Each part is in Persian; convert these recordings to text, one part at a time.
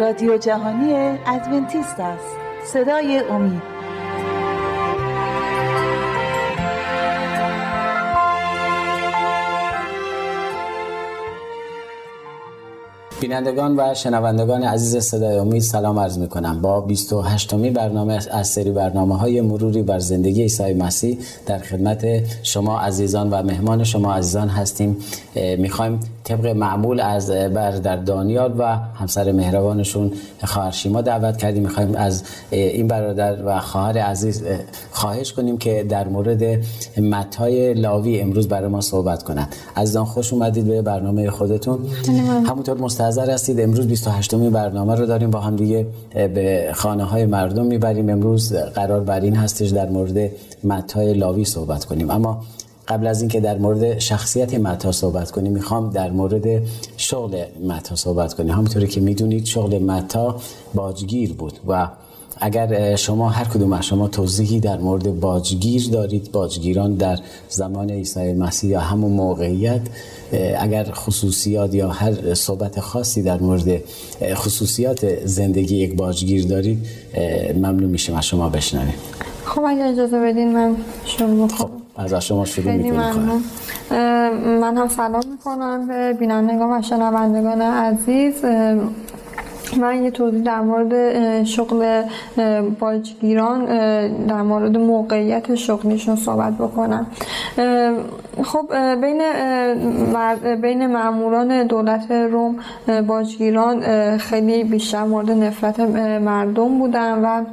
رادیو جهانی ادونتیست است. صدای امید. بینندگان و شنوندگان عزیز صدای امید سلام عرض می‌کنم. با 28مین برنامه از سری برنامه‌های مروری بر زندگی عیسی مسیح در خدمت شما عزیزان و مهمان شما عزیزان هستیم. می‌خوایم طبق معمول از برادر دانیال و همسر مهربانشون خواهر شیما دعوت کردیم. می‌خوایم از این برادر و خواهر عزیز خواهش کنیم که در مورد متای لاوی امروز برای ما صحبت کنند. عزیزان خوش اومدید به برنامه خودتون. همونطور مستحضر هستید امروز 28مین برنامه رو داریم با هم دیگه به خانه‌های مردم میبریم. امروز قرار بر این هستش در مورد متای لاوی صحبت کنیم، اما قبل از اینکه در مورد شخصیت متا صحبت کنیم میخوام در مورد شغل متا صحبت کنیم. همونطوری که میدونید شغل متا باجگیر بود و اگر شما هر کدوم از شما توضیحی در مورد باجگیر دارید، باجگیران در زمان عیسی مسیح یا همون موقعیت، اگر خصوصیات یا هر صحبت خاصی در مورد خصوصیات زندگی یک باجگیر دارید ممنون میشم از شما بشنویم. خب اگر اجازه بدین من شروع میکنم. از شما شروع میکنم. من هم سلام میکنم به بینندگان و شنوندگان عزیز. من یه توضیح در مورد شغل باجگیران در مورد موقعیت شغلیشون صحبت بکنم. خب بین ماموران دولت روم باجگیران خیلی بیشتر مورد نفرت مردم بودن و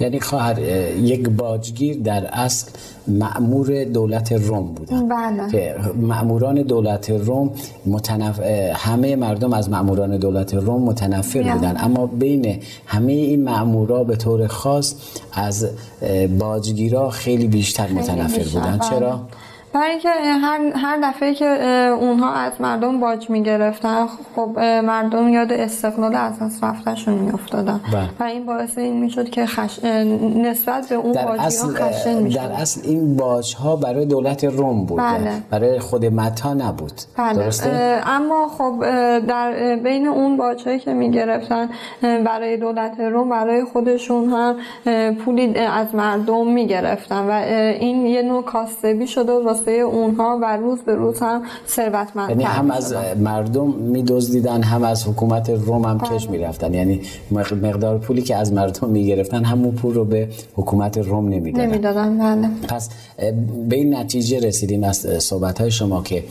یعنی خواهر یک باجگیر در اصل مأمور دولت روم بودن. بله. که مأموران دولت روم همه مردم از مأموران دولت روم متنفر بودن، اما بین همه این مأمورا به طور خاص از باجگیرا خیلی بیشتر متنفر بودن. چرا؟ برای اینکه هر دفعه که اونها از مردم باج میگرفتن خب مردم یاد استقلال از دست رفتهشون میافتادن و این باعث این میشد که نسبت به اون باجیان خشن میشد. در اصل این باجها برای دولت روم بود، برای خود متا نبود. درسته؟ اما خب در بین اون باجهایی که میگرفتن برای دولت روم برای خودشون هم پولی از مردم میگرفتن و این یه نوع کاسبی شد و اونها و روز به روز هم ثروتمندتر، یعنی هم از مردم می‌دزدیدن هم از حکومت روم هم کش می‌رفتن، یعنی مقدار پولی که از مردم می‌گرفتن همون پول رو به حکومت روم نمی‌دادن. پس به این نتیجه رسیدیم از صحبت‌های شما که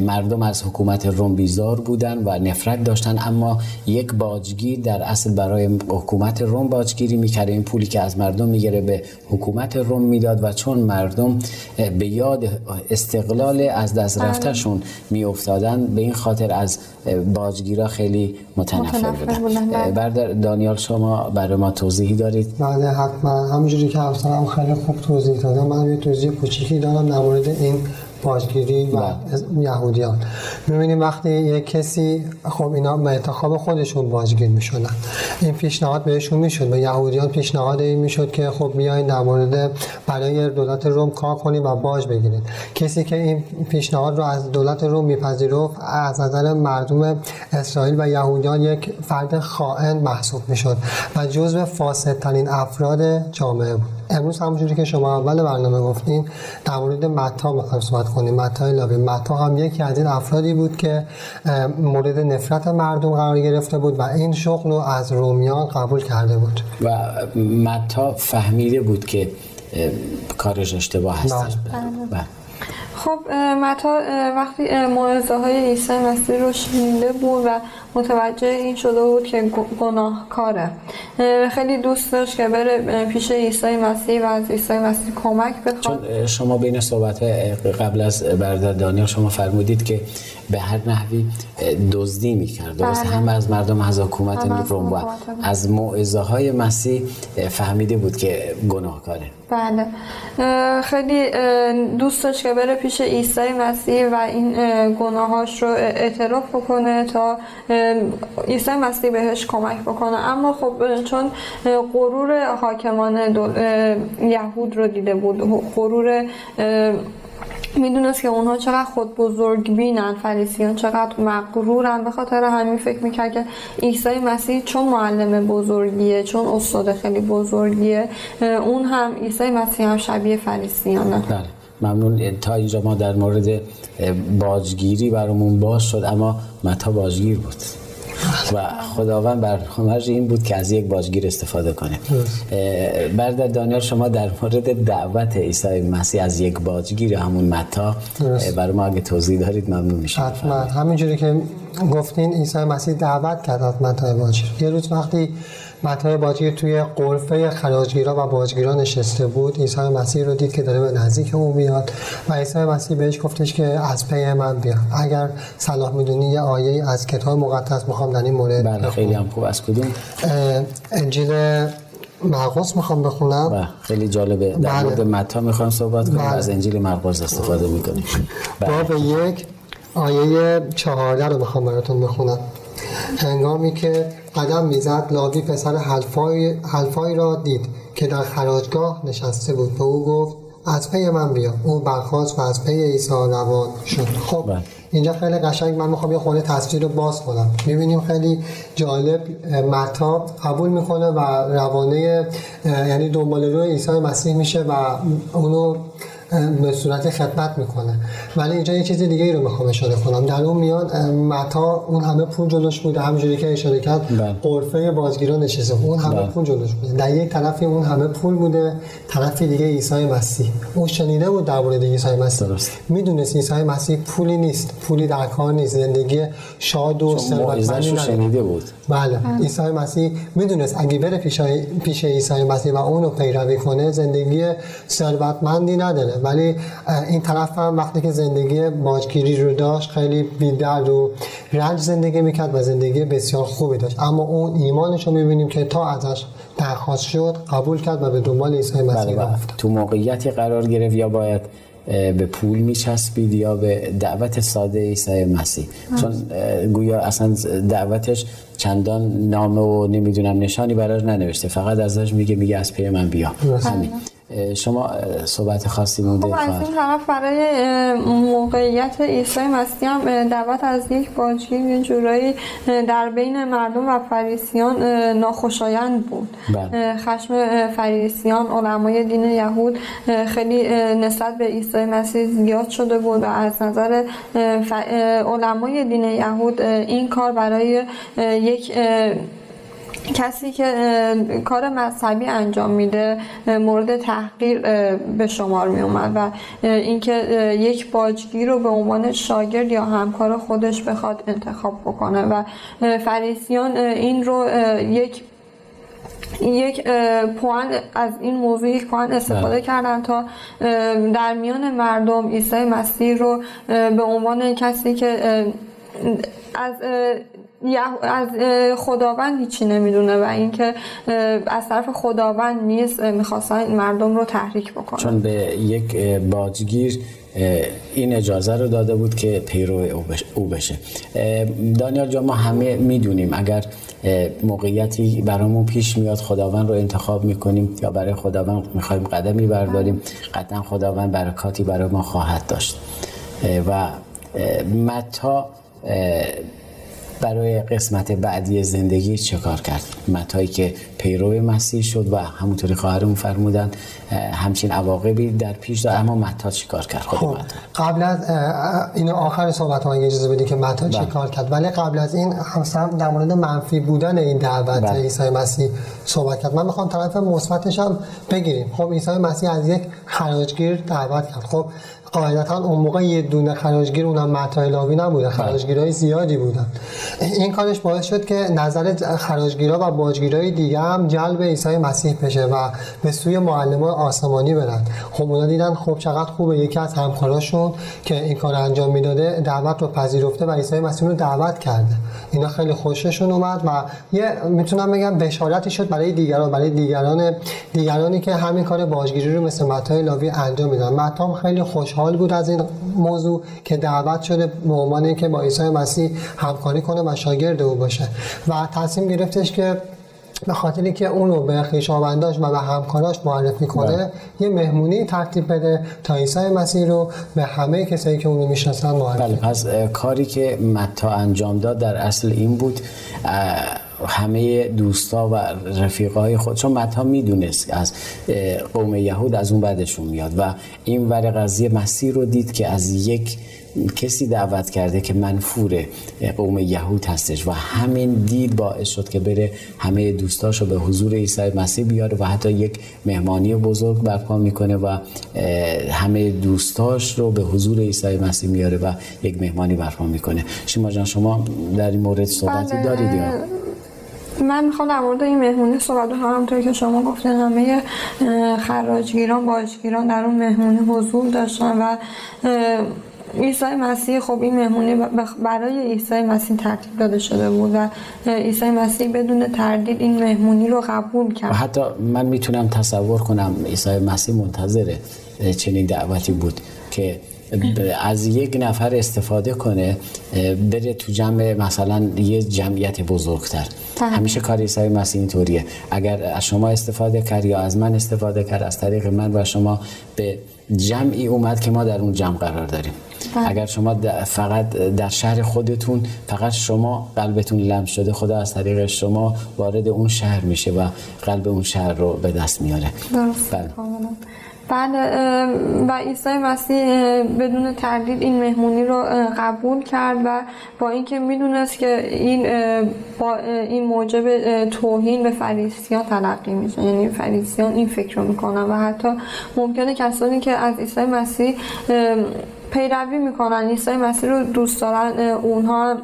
مردم از حکومت روم بیزار بودن و نفرت داشتن، اما یک باجگیر در اصل برای حکومت روم باجگیری می‌کرد، این پولی که از مردم می‌گیره به حکومت روم میداد و چون مردم به یاد استقلال از دست رفتهشون می افتادن به این خاطر از باجگیرا خیلی متنفر بودن. برادر دانیال شما برای ما توضیحی دارید؟ بله حتما. همونجوری که افسرم خیلی خوب توضیح دادم من یه توضیح کوچیکی دارم در مورد این باجگیری و یهودیان. می‌بینیم وقتی یک کسی خب اینا به انتخاب خودشون باجگیر می‌شدن. این پیشنهاد بهشون می‌شد، به یهودیان پیشنهاد این می‌شد که خب بیاین در مورد برای دولت روم کار کنید و باج بگیرید. کسی که این پیشنهاد رو از دولت روم میپذیرفت از نظر مردم اسرائیل و یهودیان یک فرد خائن محسوب می‌شد و جزو فاسدترین افراد جامعه بود. امروز همونجوری که شما اول برنامه گفتین در مورد متا می‌خوایم صحبت کنیم. متا لاوی، متا هم یکی از این افرادی بود که مورد نفرت مردم قرار گرفته بود و این شغل رو از رومیان قبول کرده بود و متا فهمیده بود که کارش اشتباه هست. خب متا وقتی موعظه های عیسی مسیح رو شنیده بود و متوجه این شده بود که گناهکاره، خیلی دوست داشت که بره پیش عیسی مسیح و از عیسی مسیح کمک بخواد. چون شما بین صحبت‌های قبل از برادر دانیال شما فرمودید که به هر نحوی دزدی می‌کرد، درست؟ هم از مردم از حکومت روم و از موعظه‌های مسیح فهمیده بود که گناهکاره. بله خیلی دوست داشت که بره پیش عیسی مسیح و این گناهاش رو اعتراف بکنه تا عیسی مسیح بهش کمک بکنه، اما خب چون غرور حاکمان یهود رو دیده بود، غرور میدونست که اونها چقدر خود بزرگ بینن، فریسیان چقدر مغرورن، به خاطر همین فکر میکرد که عیسی مسیح چون معلم بزرگیه، چون استاد خیلی بزرگیه، اون هم عیسی مسیح هم شبیه فریسیانه. بله ممنون. تا اینجا ما در مورد باجگیری برامون باز شد، اما متی باجگیر بود و خداوند برنامه‌اش این بود که از یک باجگیر استفاده کنه. برادر دانیال شما در مورد دعوت عیسی مسیح از یک باجگیر همون متی برای ما اگه توضیح دارید ممنون میشم. حتما همینجوری که گفتین عیسی مسیح دعوت کرد از متی باجگیر. یه روز وقتی متی باجگیر توی غرفه خراجگیرا و باجگیرا نشسته بود، عیسی مسیح رو دید که داره به نزدیک او میاد و عیسی مسیح بهش گفتش که از پی من بیا. اگر صلاح میدونی یه آیه از کتاب مقدس میخوام در این مورد بخونم. خیلی هم خوب. از کدوم؟ انجیل مرقس میخوام بخونم. خیلی جالبه. در مورد متی میخوام صحبت کنم. از انجیل مرقس استفاده میکنیم. باب 1 آیه 14 رو میخوام براتون بخونم. هنگامی که قدم میزد لاوی پسر حلفایی را دید که در خراجگاه نشسته بود، به او گفت از پی من بیا. او برخاست و از پی عیسی روان شد. خب اینجا خیلی قشنگ من میخوام یه خورده تصویر رو باز کنم. میبینیم خیلی جالب متی قبول میکنه و روانه یعنی دنبال روی عیسی مسیح میشه و اونو به صورت خدمت میکنه. ولی اینجا یه چیز دیگه ای رو میخوام اشاره کنم. در اون میان متی اون همه پول جلوش بوده، همونجوری که اشاره کرد غرفه باجگیران نشسته، اون همه پول جلوش بوده. در یک طرفی اون همه پول بوده، طرف دیگه عیسی مسیح. اون شنیده بود در مورد عیسی مسیح، میدونست عیسی مسیح پولی نیست، پولی در کار نیست، زندگی شاد و ثروتمندی رو شنیده بود. بله عیسی مسیح میدونست اگه بره پیش عیسی مسیح و اون رو پیروی کنه زندگی ثروتمندی نداره، ولی این طرف هم وقتی که زندگی باجگیری رو داشت خیلی بی‌درد و رنج زندگی میکرد و زندگی بسیار خوبی داشت، اما اون ایمانش رو میبینیم که تا ازش درخواست شد قبول کرد و به دنبال عیسی مسیح رفت. تو موقعیتی قرار گرفت یا باید به پول میچسبید یا به دعوت ساده عیسی مسیح، چون گویا اصلا دعوتش چندان نامه و نمیدونم نشانی براش ننوشته، فقط ازش میگه از پی من بیا. همین. شما صحبت خاصی مونده؟ از این طرف برای موقعیت عیسی مسیح هم دعوت از یک باجگیر یه جورایی در بین مردم و فریسیان ناخوشایند بود. خشم فریسیان، علمای دین یهود خیلی نسبت به عیسی مسیح زیاد شده بود و از نظر علمای دین یهود این کار برای یک کسی که کار مذهبی انجام میده مورد تحقیر به شمار می اومد و اینکه یک باجگیر رو به عنوان شاگرد یا همکار خودش بخواد انتخاب بکنه و فریسیان این رو یک پوان از این موضوعی پوان استفاده کردن تا در میان مردم عیسی مسیح رو به عنوان کسی که از خداوند هیچی نمیدونه و اینکه از طرف خداوند نیست میخواستن مردم رو تحریک بکنن، چون به یک باجگیر این اجازه رو داده بود که پیرو او بشه. دانیال جان ما همه میدونیم اگر موقعیتی برامون پیش میاد خداوند رو انتخاب میکنیم یا برای خداوند میخوایم قدمی برداریم، قطعا خداوند برکاتی برای ما خواهد داشت و متی برای قسمت بعدی زندگی چه کار کرد؟ متی که پیرو مسیح شد و همونطوری خواهرمون فرمودن همچین عواقبی در پیش داشت، اما متی چه کار کرد؟ خب قبل از این آخر صحبت ما اجازه بدید که متی چه کار کرد، ولی قبل از این هم در مورد منفی بودن این دعوت عیسی مسیح صحبت کرد. من میخوام طرف مثبتش هم بگیریم. خب عیسی مسیح از یک خراجگیر دعوت کرد. خب قاعدتا اون موقع یه دونه خراجگیر، اونم متی لاوی نبوده، خراجگیرای زیادی بودن. این کارش باعث شد که نظر خراجگیرا و باجگیرای دیگه هم جلب عیسی مسیح بشه و به سوی معلمای آسمانی برن. خب اونا دیدن خب چقدر خوبه یکی از همکاراشون که این کار انجام میداده دعوت رو پذیرفته و عیسی مسیح رو دعوت کرده. اینا خیلی خوششون اومد و یه میتونم بگم بشارتی شد برای دیگران، برای دیگرانی که همین کار باجگیری رو مثل متی لاوی انجام میدن. متی خیلی خوشحال بود از این موضوع که دعوت شده به عنوان اینکه با عیسی مسیح همکاری کنه و شاگرد او باشه و تصمیم گرفتش که به خاطر اینکه اون رو به خویشاونداش و به همکاراش معرفی کنه بله. یه مهمونی ترتیب بده تا عیسی مسیح رو به همه کسایی که اون رو میشناسن معرفی بله. پس کاری که متی انجام داد در اصل این بود همه دوستا و رفیقای خودشون متی میدونست از قوم یهود از اون بعدشون میاد و این ور قضیه مسیح رو دید که از یک کسی دعوت کرده که منفور قوم یهود هستش و همین دید باعث شد که بره همه دوستاشو به حضور عیسی مسیح بیاره و حتی یک مهمانی بزرگ برپا میکنه و همه دوستاش رو به حضور عیسی مسیح میاره و یک مهمانی برپا میکنه. شیما جان شما در این مورد صحبتی دارید؟ من میخوام در مورد این مهمونه صحبت کنم. همونطور که شما گفتین همه خراجگیران باجگیران در اون مهمونه حضور داشتن و عیسی مسیح خب این مهمونی برای عیسی مسیح ترتیب داده شده بود و عیسی مسیح بدون تردید این مهمونی رو قبول کرد. حتی من میتونم تصور کنم عیسی مسیح منتظره چنین دعوتی بود که از یک نفر استفاده کنه بره تو جمع مثلا یه جمعیت بزرگتر. همیشه کار عیسی مسیح اینطوریه، اگر از شما استفاده کرد یا از من استفاده کرد از طریق من و شما به جمعی اومد که ما در اون جمع قرار داریم. اگر شما فقط در شهر خودتون فقط شما قلبتون لمس شده خدا از طریق شما وارد اون شهر میشه و قلب اون شهر رو به دست میاره. درست. و عیسی مسیح بدون تردید این مهمونی رو قبول کرد و با اینکه میدونست که این موجب توهین به فریسیان تلقی میشه، یعنی فریسیان این فکر رو میکنن و حتی ممکنه کسانی که از عیسی مسیح پیروی میکنن عیسی مسیح رو دوست دارن اونها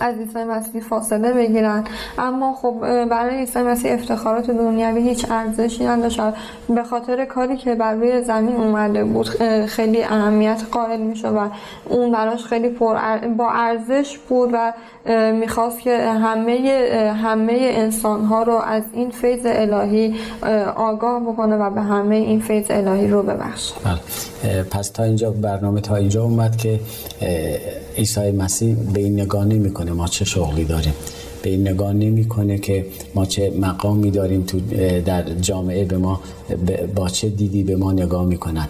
از عیسی مسیح فاصله بگیرن، اما خب برای عیسی مسیح افتخارات دنیوی هیچ ارزشی نداشت. به خاطر کاری که بر روی زمین اومده بود خیلی اهمیت قائل میشه و اون براش خیلی با ارزش بود و میخواست که همه انسانها رو از این فیض الهی آگاه بکنه و به همه این فیض الهی رو ببخشه. پس تا اینجا برنامه تا اینجا اومد که عیسی مسیح به این نگاه نمی‌کنه ما چه شغلی داریم، به این نگاه نمی‌کنه که ما چه مقامی داریم تو در جامعه، به ما با چه دیدی به ما نگاه می‌کنن،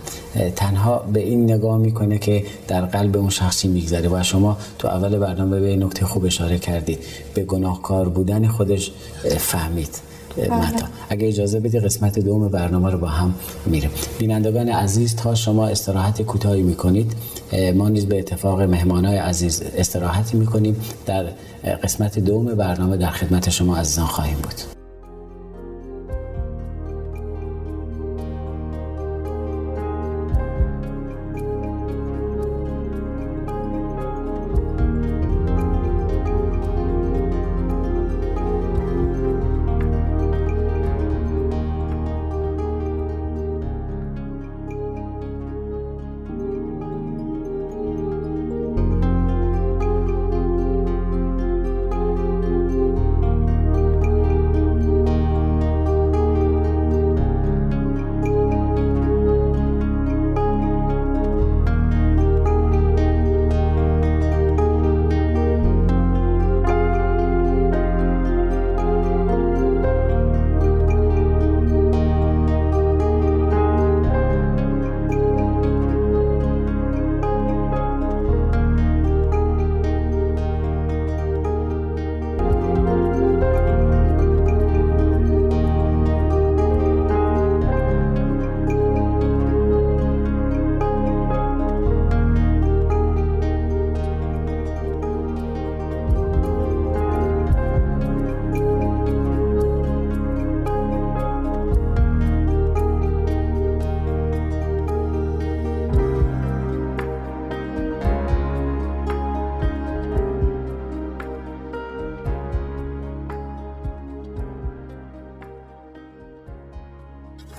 تنها به این نگاه می‌کنه که در قلب اون شخصی می‌گذره و شما تو اول برنامه به این نکته خوب اشاره کردید، به گناهکار بودن خودش فهمید. اگه اجازه بدی قسمت دوم برنامه رو با هم میریم. بینندگان عزیز تا شما استراحت کوتاهی میکنید ما نیز به اتفاق مهمانای عزیز استراحتی میکنیم. در قسمت دوم برنامه در خدمت شما عزیزان خواهیم بود.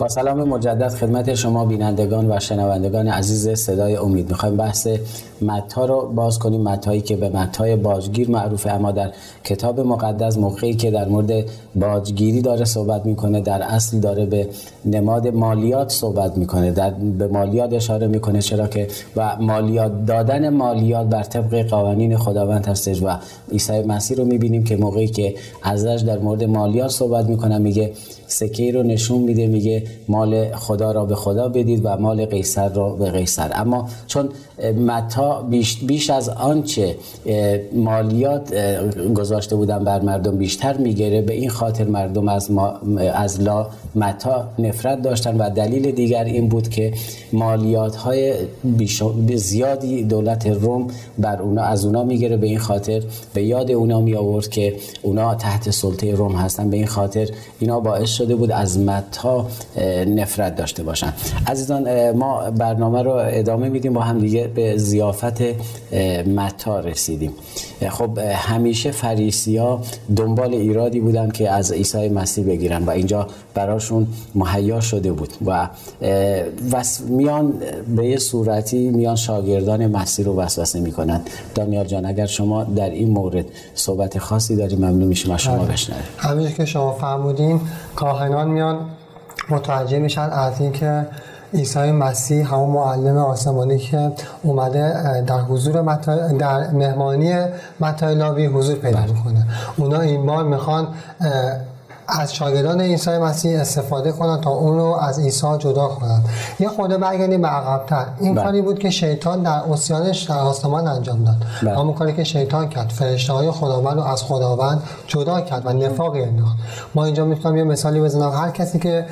با سلام مجدد خدمت شما بینندگان و شنوندگان عزیز صدای امید. میخوایم بحث متاع رو باز کنیم، متاعی که به متاع باجگیر معروفه، اما در کتاب مقدس موقعی که در مورد باجگیری داره صحبت میکنه در اصل داره به نماد مالیات صحبت میکنه، به مالیات اشاره میکنه، چرا که و مالیات دادن مالیات بر طبق قوانین خداوند هستش. و عیسی مسیح رو میبینیم که موقعی که ازش در مورد مالیات صحبت میکنه میگه سکه رو نشون میده، میگه مال خدا را به خدا بدید و مال قیصر را به قیصر. اما چون متاع بیش از آنچه مالیات گذاشته بودن بر مردم بیشتر میگیره، به این خاطر مردم از لا متاع نفرت داشتن. و دلیل دیگر این بود که مالیات های زیادی دولت روم بر اونا از اونا میگیره، به این خاطر به یاد اونا می آورد که اونا تحت سلطه روم هستن، به این خاطر اینا باعث شده بود از متاع نفرت داشته باشن. عزیزان ما برنامه رو ادامه میدیم، با هم دیگه به ضیافت متاع رسیدیم. خب همیشه فریسی‌ها دنبال ایرادی بودن که از عیسی مسیح بگیرن و اینجا براشون مهیا شده بود و میان به یه صورتی میان شاگردان مسیح رو وسوسه میکنن. دانیال جان اگر شما در این مورد صحبت خاصی داریم ممنون میشیم از شما بشنویم. همین که شما فرمودین کاهنان میان متوجه میشن از اینکه عیسی مسیح همون معلم آسمانی که اومده در حضور در مهمانی متاع لاوی حضور پیدا میکنه، اونا این بار میخوان از شاگردان عیسی مسیح استفاده کنن تا اون رو از عیسی جدا کنن. یه خورده برگردیم به عقب‌تر. این کاری بود که شیطان در عصیانش در آسمان انجام داد. همون کاری که شیطان کرد، فرشته‌های خداوند رو از خداوند جدا کرد و نفاق انداخت. ما اینجا می‌تونم یه مثالی بزنم. هر کسی که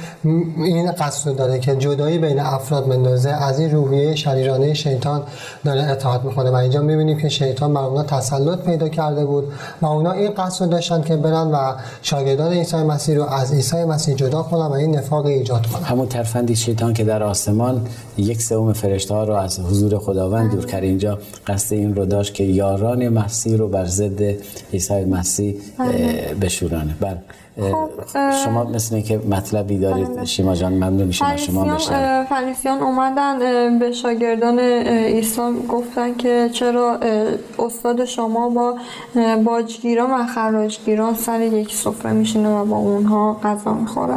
این قصد داره که جدایی بین افراد بندازه، از این روحیه شریرانه شیطان داره اطاعت می‌کنه. ما اینجا می‌بینیم که شیطان بر اونها تسلط پیدا کرده بود و اونها این قصد داشتن که برن و شاگردان عیسی مسیح رو از عیسی مسیح جدا کنم و این نفاق ایجاد کنم. همون ترفند شیطان که در آسمان 1/3 فرشته‌ها رو از حضور خداوند دور کرد، اینجا قصد این رو داشت که یاران مسیح رو بر ضد عیسی مسیح بشورانه. بله شما مثل که مطلبی دارید شیما جان، ممنون میشم از شما بشنوم. فریسیان اومدن به شاگردان عیسی گفتن که چرا استاد شما با باجگیران و خراجگیران سر یک سفره میشینه و با اونها غذا میخوره.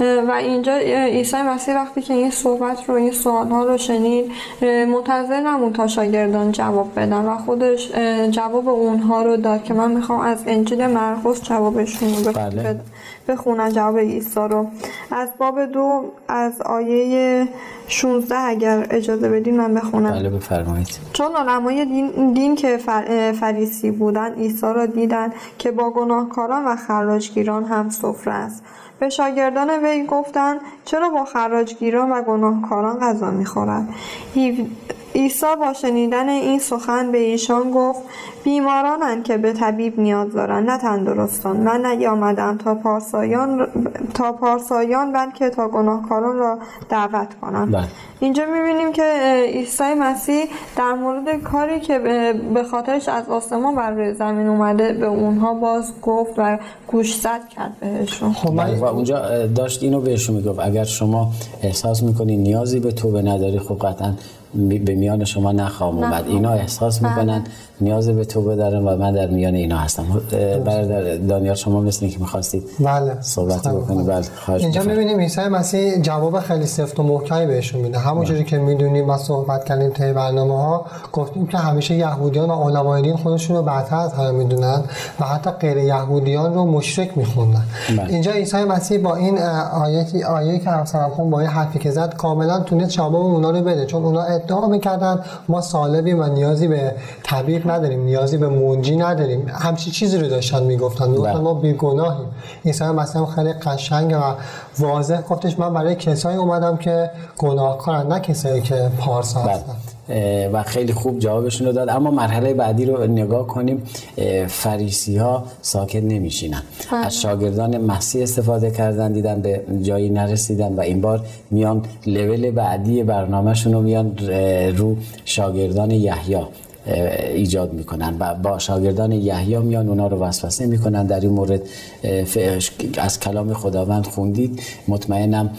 و اینجا عیسی مسیح وقتی که این صحبت رو این سوالها رو شنید منتظر نمون تا شاگردان جواب بدن و خودش جواب اونها رو داد که من میخوام از انجیل مرقس جوابشون رو بده. بخونن جواب عیسی رو از باب 2 از آیه 16 اگر اجازه بدین من بخونم. بله بفرمایید. چون علمای دین که فریسی بودند عیسی را دیدند که با گناهکاران و خراجگیران هم سفره است. به شاگردان وی گفتند چرا با خراجگیران و گناهکاران غذا می‌خورد؟ عیسی با شنیدن این سخن به ایشان گفت بیمارانند که به طبیب نیاز دارند نه تندرستان. من نیامدم تا پارسایان بلکه تا گناهکاران را دعوت کنم. اینجا می‌بینیم که عیسی مسیح در مورد کاری که به خاطرش از آسمان بر زمین اومده به اونها باز گفت و گوشزد کرد بهشون. خب و اونجا داشت اینو بهشون میگفت اگر شما احساس میکنید نیازی به توبه نداری خب قطعاً به میان شما نخواهم اومد. اینا احساس میکنن نیاز به توبه دارن و من در میان اینا هستم. برادر دانیال شما مثل اینکه می‌خواستید صحبت بکنید. بله اینجا می‌بینیم عیسی مسیح جواب خیلی سفت و محکمی بهشون میده. همونجوری که می‌دونیم ما صحبت کردیم توی برنامه‌ها گفتیم که همیشه یهودیان و علمای دین خودشون رو برتر از همه می‌دونن و حتی غیر یهودیان رو مشرک می‌خوندن. اینجا عیسی مسیح با این آیه که همسرخون با این حرفی که زد کاملا تونست جواب اونا رو بده، چون اونا ادعا می‌کردن ما سالمیم و نیازی به طبیب نداریم، نیازی به منجی نداریم. همچین چیزی رو داشتن میگفتن، گفتن ما بیگناهیم. عیسی مسیح خیلی قشنگ و واضح گفتش من برای کسایی اومدم که گناهکارن نه کسایی که پارسا هستن. و خیلی خوب جوابشون رو داد. اما مرحله بعدی رو نگاه کنیم. فریسی‌ها ساکت نمیشینن، از شاگردان مسیح استفاده کردن، دیدن به جایی نرسیدن و این بار میان لول بعدی برنامه‌شون رو میان رو شاگردان یحیی ایجاد میکنن و با شاگردان یحیی میان اونا رو وسوسه میکنن. در این مورد از کلام خداوند خوندید، مطمئنم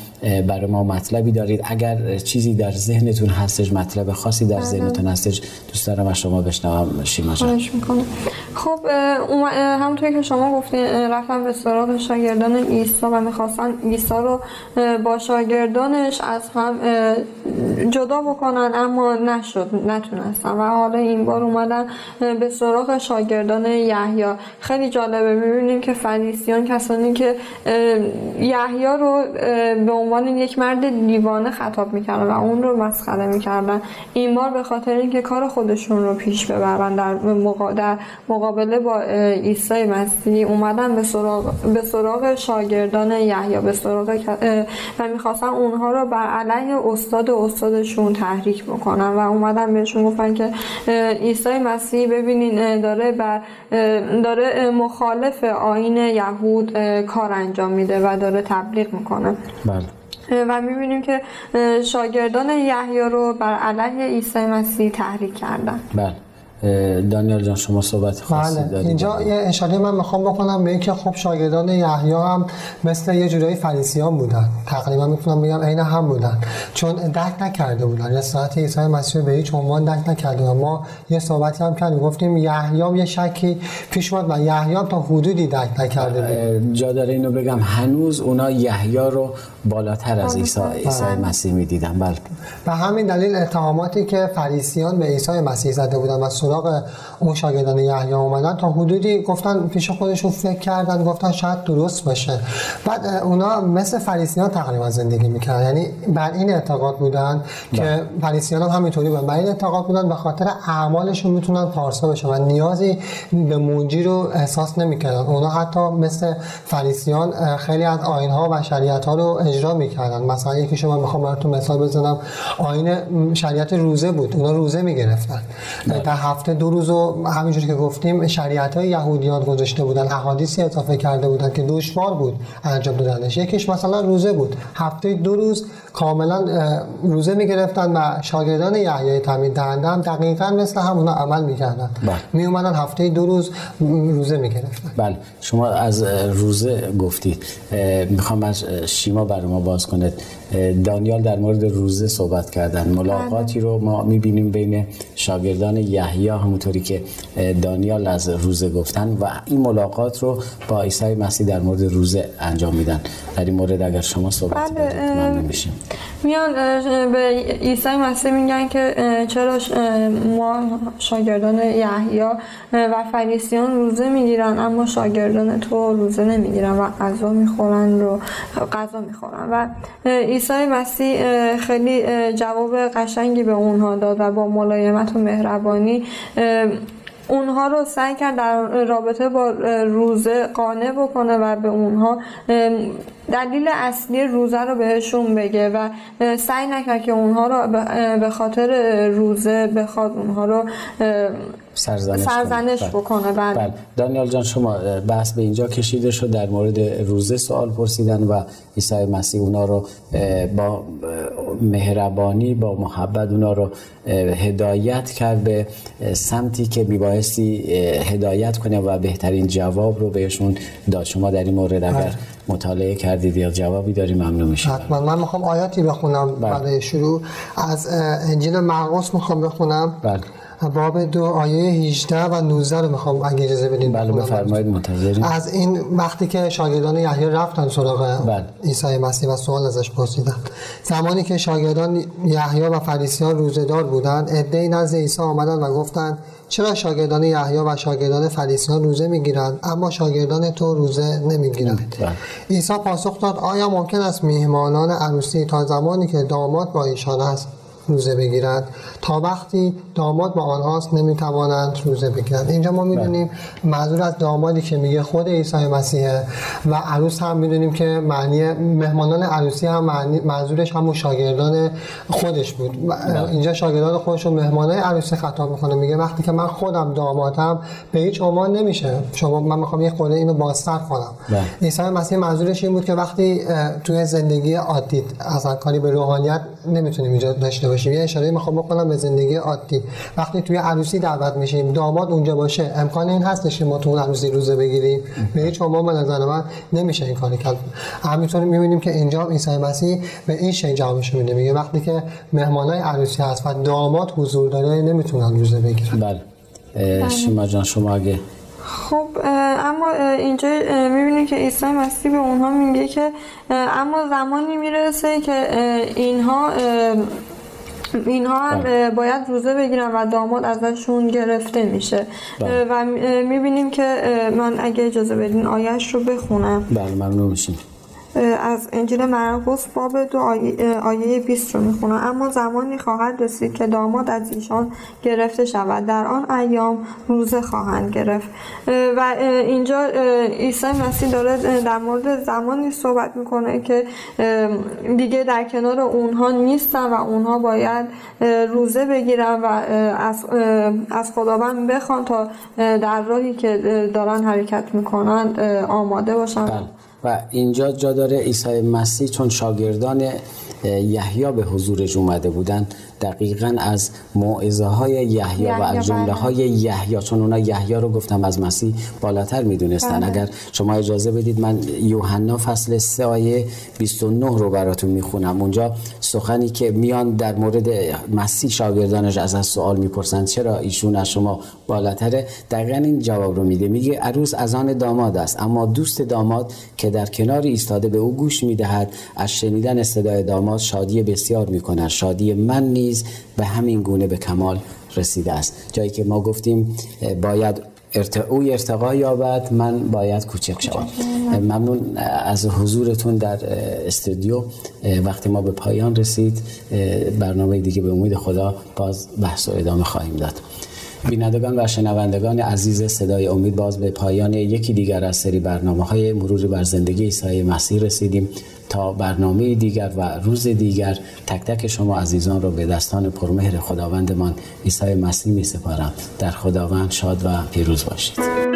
برای ما مطلبی دارید. اگر چیزی در ذهنتون هستش، مطلب خاصی در ذهنتون هستش، دوست دارم از شما بشنوم شیما جان. خب همونطور که شما گفتین رفتن به سراغ شاگردان عیسی و میخواستن عیسی رو با شاگردانش از هم جدا بکنن، اما نشد، نتونستن و حالا این بار اومدن به سراغ شاگردان یحیی. خیلی جالبه، میبینیم که فریسیان، کسانی که یحیی رو به عنوان یک مرد دیوانه خطاب میکردن و اون رو مسخره میکردن، این بار به خاطر اینکه کار خودشون رو پیش ببرن در مقابله با عیسی مسیح اومدن به سراغ شاگردان یحیی و میخواستن اونها رو بر علیه استاد و استادشون تحریک بکنن و اومدن بهشون گفتن که عیسی مسیح ببینین داره مخالف آیین یهود کار انجام میده و داره تبلیغ میکنه. بله. و میبینیم که شاگردان یحیی رو بر علیه عیسی مسیح تحریک کردن. بله. دانیال جان شما صحبت خاصی دارید؟ اینجا یه اشاره من میخوام بکنم به اینکه خب شاگردان یحیی هم مثل یه جورای فریسیان بودن، تقریبا میتونم بگم عین هم بودن، چون درک نکرده بودن رسالت عیسی مسیح به هیچ عنوان درک نکرده بودن. ما یه صحبتی هم کردیم، گفتیم یحیی هم یه شکی پیش اومد و یحیی هم تا حدودی درک نکرده بود. جا داره اینو بگم هنوز اونا یحیی رو بالاتر از عیسی مسیح میدیدن. بله، به همین دلیل اتهاماتی که فریسیان به عیسی مسیح زده بودن و سراغ اون شاگردان یحیی اومدن تا حدودی گفتن پیش خودشون فکر کردن، گفتن شاید درست باشه. بعد اونا مثل فریسیان تقریبا زندگی میکردن، یعنی بر این اعتقاد بودن که فریسیان هم همینطوری بودن، بر این اعتقاد بودن به خاطر اعمالشون میتونن پارسا بشن و نیازی به منجی رو احساس نمیکردن. اونا حتی مثل فریسیان خیلی از آیین‌ها و شریعت‌ها رو اجرا میکردن. مثلا یکی شما میخوام براتون مثال بزنم، آیین شریعت روزه بود، اونا روزه میگرفتن، هفته دو روز رو همینجوری که گفتیم شریعت‌های یهودیان گذاشته بودن، احادیثی اضافه کرده بودن که دشوار بود انجام دادنش. یکیش مثلا روزه بود، هفته دو روز کاملا روزه می‌گرفتن و شاگردان یحیی تعمید دهنده هم دقیقاً مثل همونا عمل می‌کردن، میومدن هفته دو روز روزه می‌گرفتن. بله، شما از روزه گفتید، میخوام از شیما برام باز کنید. دانیال در مورد روزه صحبت کردن، ملاقاتی رو ما می‌بینیم بین شاگردان یحیی همونطوری که دانیال از روزه گفتن و این ملاقات رو با عیسی مسیح در مورد روزه انجام میدن. در این مورد اگر شما صحبت کنید ممنون میشیم. میان به عیسی مسیح میگن که چرا ما شاگردان یحیی و فریسیان روزه میگیرن اما شاگردان تو روزه نمیگیرن و غذا میخورن و عیسی مسیح خیلی جواب قشنگی به اونها داد و با ملایمت و مهربانی اونها رو سعی کرد در رابطه با روزه قانع بکنه و به اونها دلیل اصلی روزه رو بهشون بگه و سعی نکرد که اونها رو به خاطر روزه بخواد اونها رو سرزنش بکنه. بله. دانیال جان شما بحث به اینجا کشیده شد، در مورد روزه سوال پرسیدن و عیسی مسیح اونا رو با مهربانی با محبت اونا رو هدایت کرد به سمتی که میبایستی هدایت کنه و بهترین جواب رو بهشون داد. شما در این مورد اگر مطالعه کردید یا جوابی داریم ممنون میشم. حتما. من میخوام آیاتی بخونم برای شروع، از انجیل مرقس میخوام بخونم. بله. باب 2 آیه 18 و 19 رو میخوام اگه اجازه بدین. بله بفرمایید، منتظریم. از این وقتی که شاگردان یحیی رفتن سراغ عیسی مسیح و سوال ازش پرسیدن، زمانی که شاگردان یحیی و فریسیان روزه‌دار بودند، عده‌ای نزد عیسی آمدند و گفتند چرا شاگردان یحیی و شاگردان فریسیان روزه میگیرند اما شاگردان تو روزه نمیگیرند؟ عیسی پاسخ داد آیا ممکن است میهمانان عروسی تا زمانی که داماد با ایشان است روزه بگیرند؟ تا وقتی داماد با آنهاست نمیتوانند روزه بگیرند. اینجا ما میدونیم منظور از دامادی که میگه خود عیسی مسیحه و عروس هم میدونیم که معنی مهمانان عروسی هم منظورش همون شاگردان خودش بود. اینجا شاگردان خودش رو مهمانان عروسی خطاب میکنه، میگه وقتی که من خودم دامادم به هیچ عنوان نمیشه شما، من میخوام یه خورده اینو بازتر کنم. عیسی مسیح منظورش این بود که وقتی توی زندگی عادی از کاری به روحانیت نمیتونیم ایجاد داشته باشیم. یه اشاره میخوام بکنم به زندگی عادی. وقتی توی عروسی دعوت میشیم، داماد اونجا باشه، امکان این هستش که ما تو اون عروسی روزه بگیریم؟ به هیچ عنوان به نظر من نمیشه این کاری کرد. همینطور میبینیم که اینجا عیسی مسیح به این شی جوابش میده، میگه وقتی که مهمانای عروسی هست و داماد حضور داره نمیتونن روزه بگیرن. بله. شیما جان شما اگه خب اما اینجا میبینید که عیسی مسیح به اونها میگه که اما زمانی میرسه که اینها هم باید روزه بگیرن و داماد ازشون گرفته میشه. بله. و میبینیم که من اگه اجازه بدین آیهش رو بخونم. بله ممنون میشیم. از انجیل مرقس باب 2 آیه 20 رو میخونم. اما زمانی خواهد رسید که داماد از ایشان گرفته شود، در آن ایام روزه خواهند گرفت. و اینجا عیسی مسیح داره در مورد زمانی صحبت میکنه که دیگه در کنار اونها نیستن و اونها باید روزه بگیرن و از خداوند بخوان تا در راهی که دارن حرکت میکنن آماده باشن. و اینجا جا داره عیسی مسیح چون شاگردان یحیی به حضورش اومده بودن، دقیقاً از موعظه های یحیی و از جمله های یحیی، چون اونا یحیی رو گفتم از مسیح بالاتر میدونستن. اگر شما اجازه بدید من یوحنا فصل 3 آیه 29 رو براتون میخونم. اونجا سخنی که میان در مورد مسیح شاگردانش از سوال میپرسن چرا ایشون از شما بالاتره، دقیقاً این جواب رو میده. میگه عروس از آن داماد است، اما دوست داماد که در کنار ایستاده به او گوش میدهد از شنیدن صدای داماد شادی بسیار میکند. شادی من نیز به همین گونه به کمال رسیده است. جایی که ما گفتیم باید او ارتقا یابد، من باید کوچک شوم. ممنون از حضورتون در استودیو. وقتی ما به پایان رسید برنامه دیگه، به امید خدا باز بحث و ادامه خواهیم داد. بینندگان و شنوندگان عزیز صدای امید، باز به پایان یکی دیگر از سری برنامه‌های مرور بر زندگی عیسی مسیح رسیدیم. تا برنامه دیگر و روز دیگر، تک تک شما عزیزان رو به دستان پرمهر خداوندمان عیسی مسیح می‌سپارم. در خداوند شاد و پیروز باشید.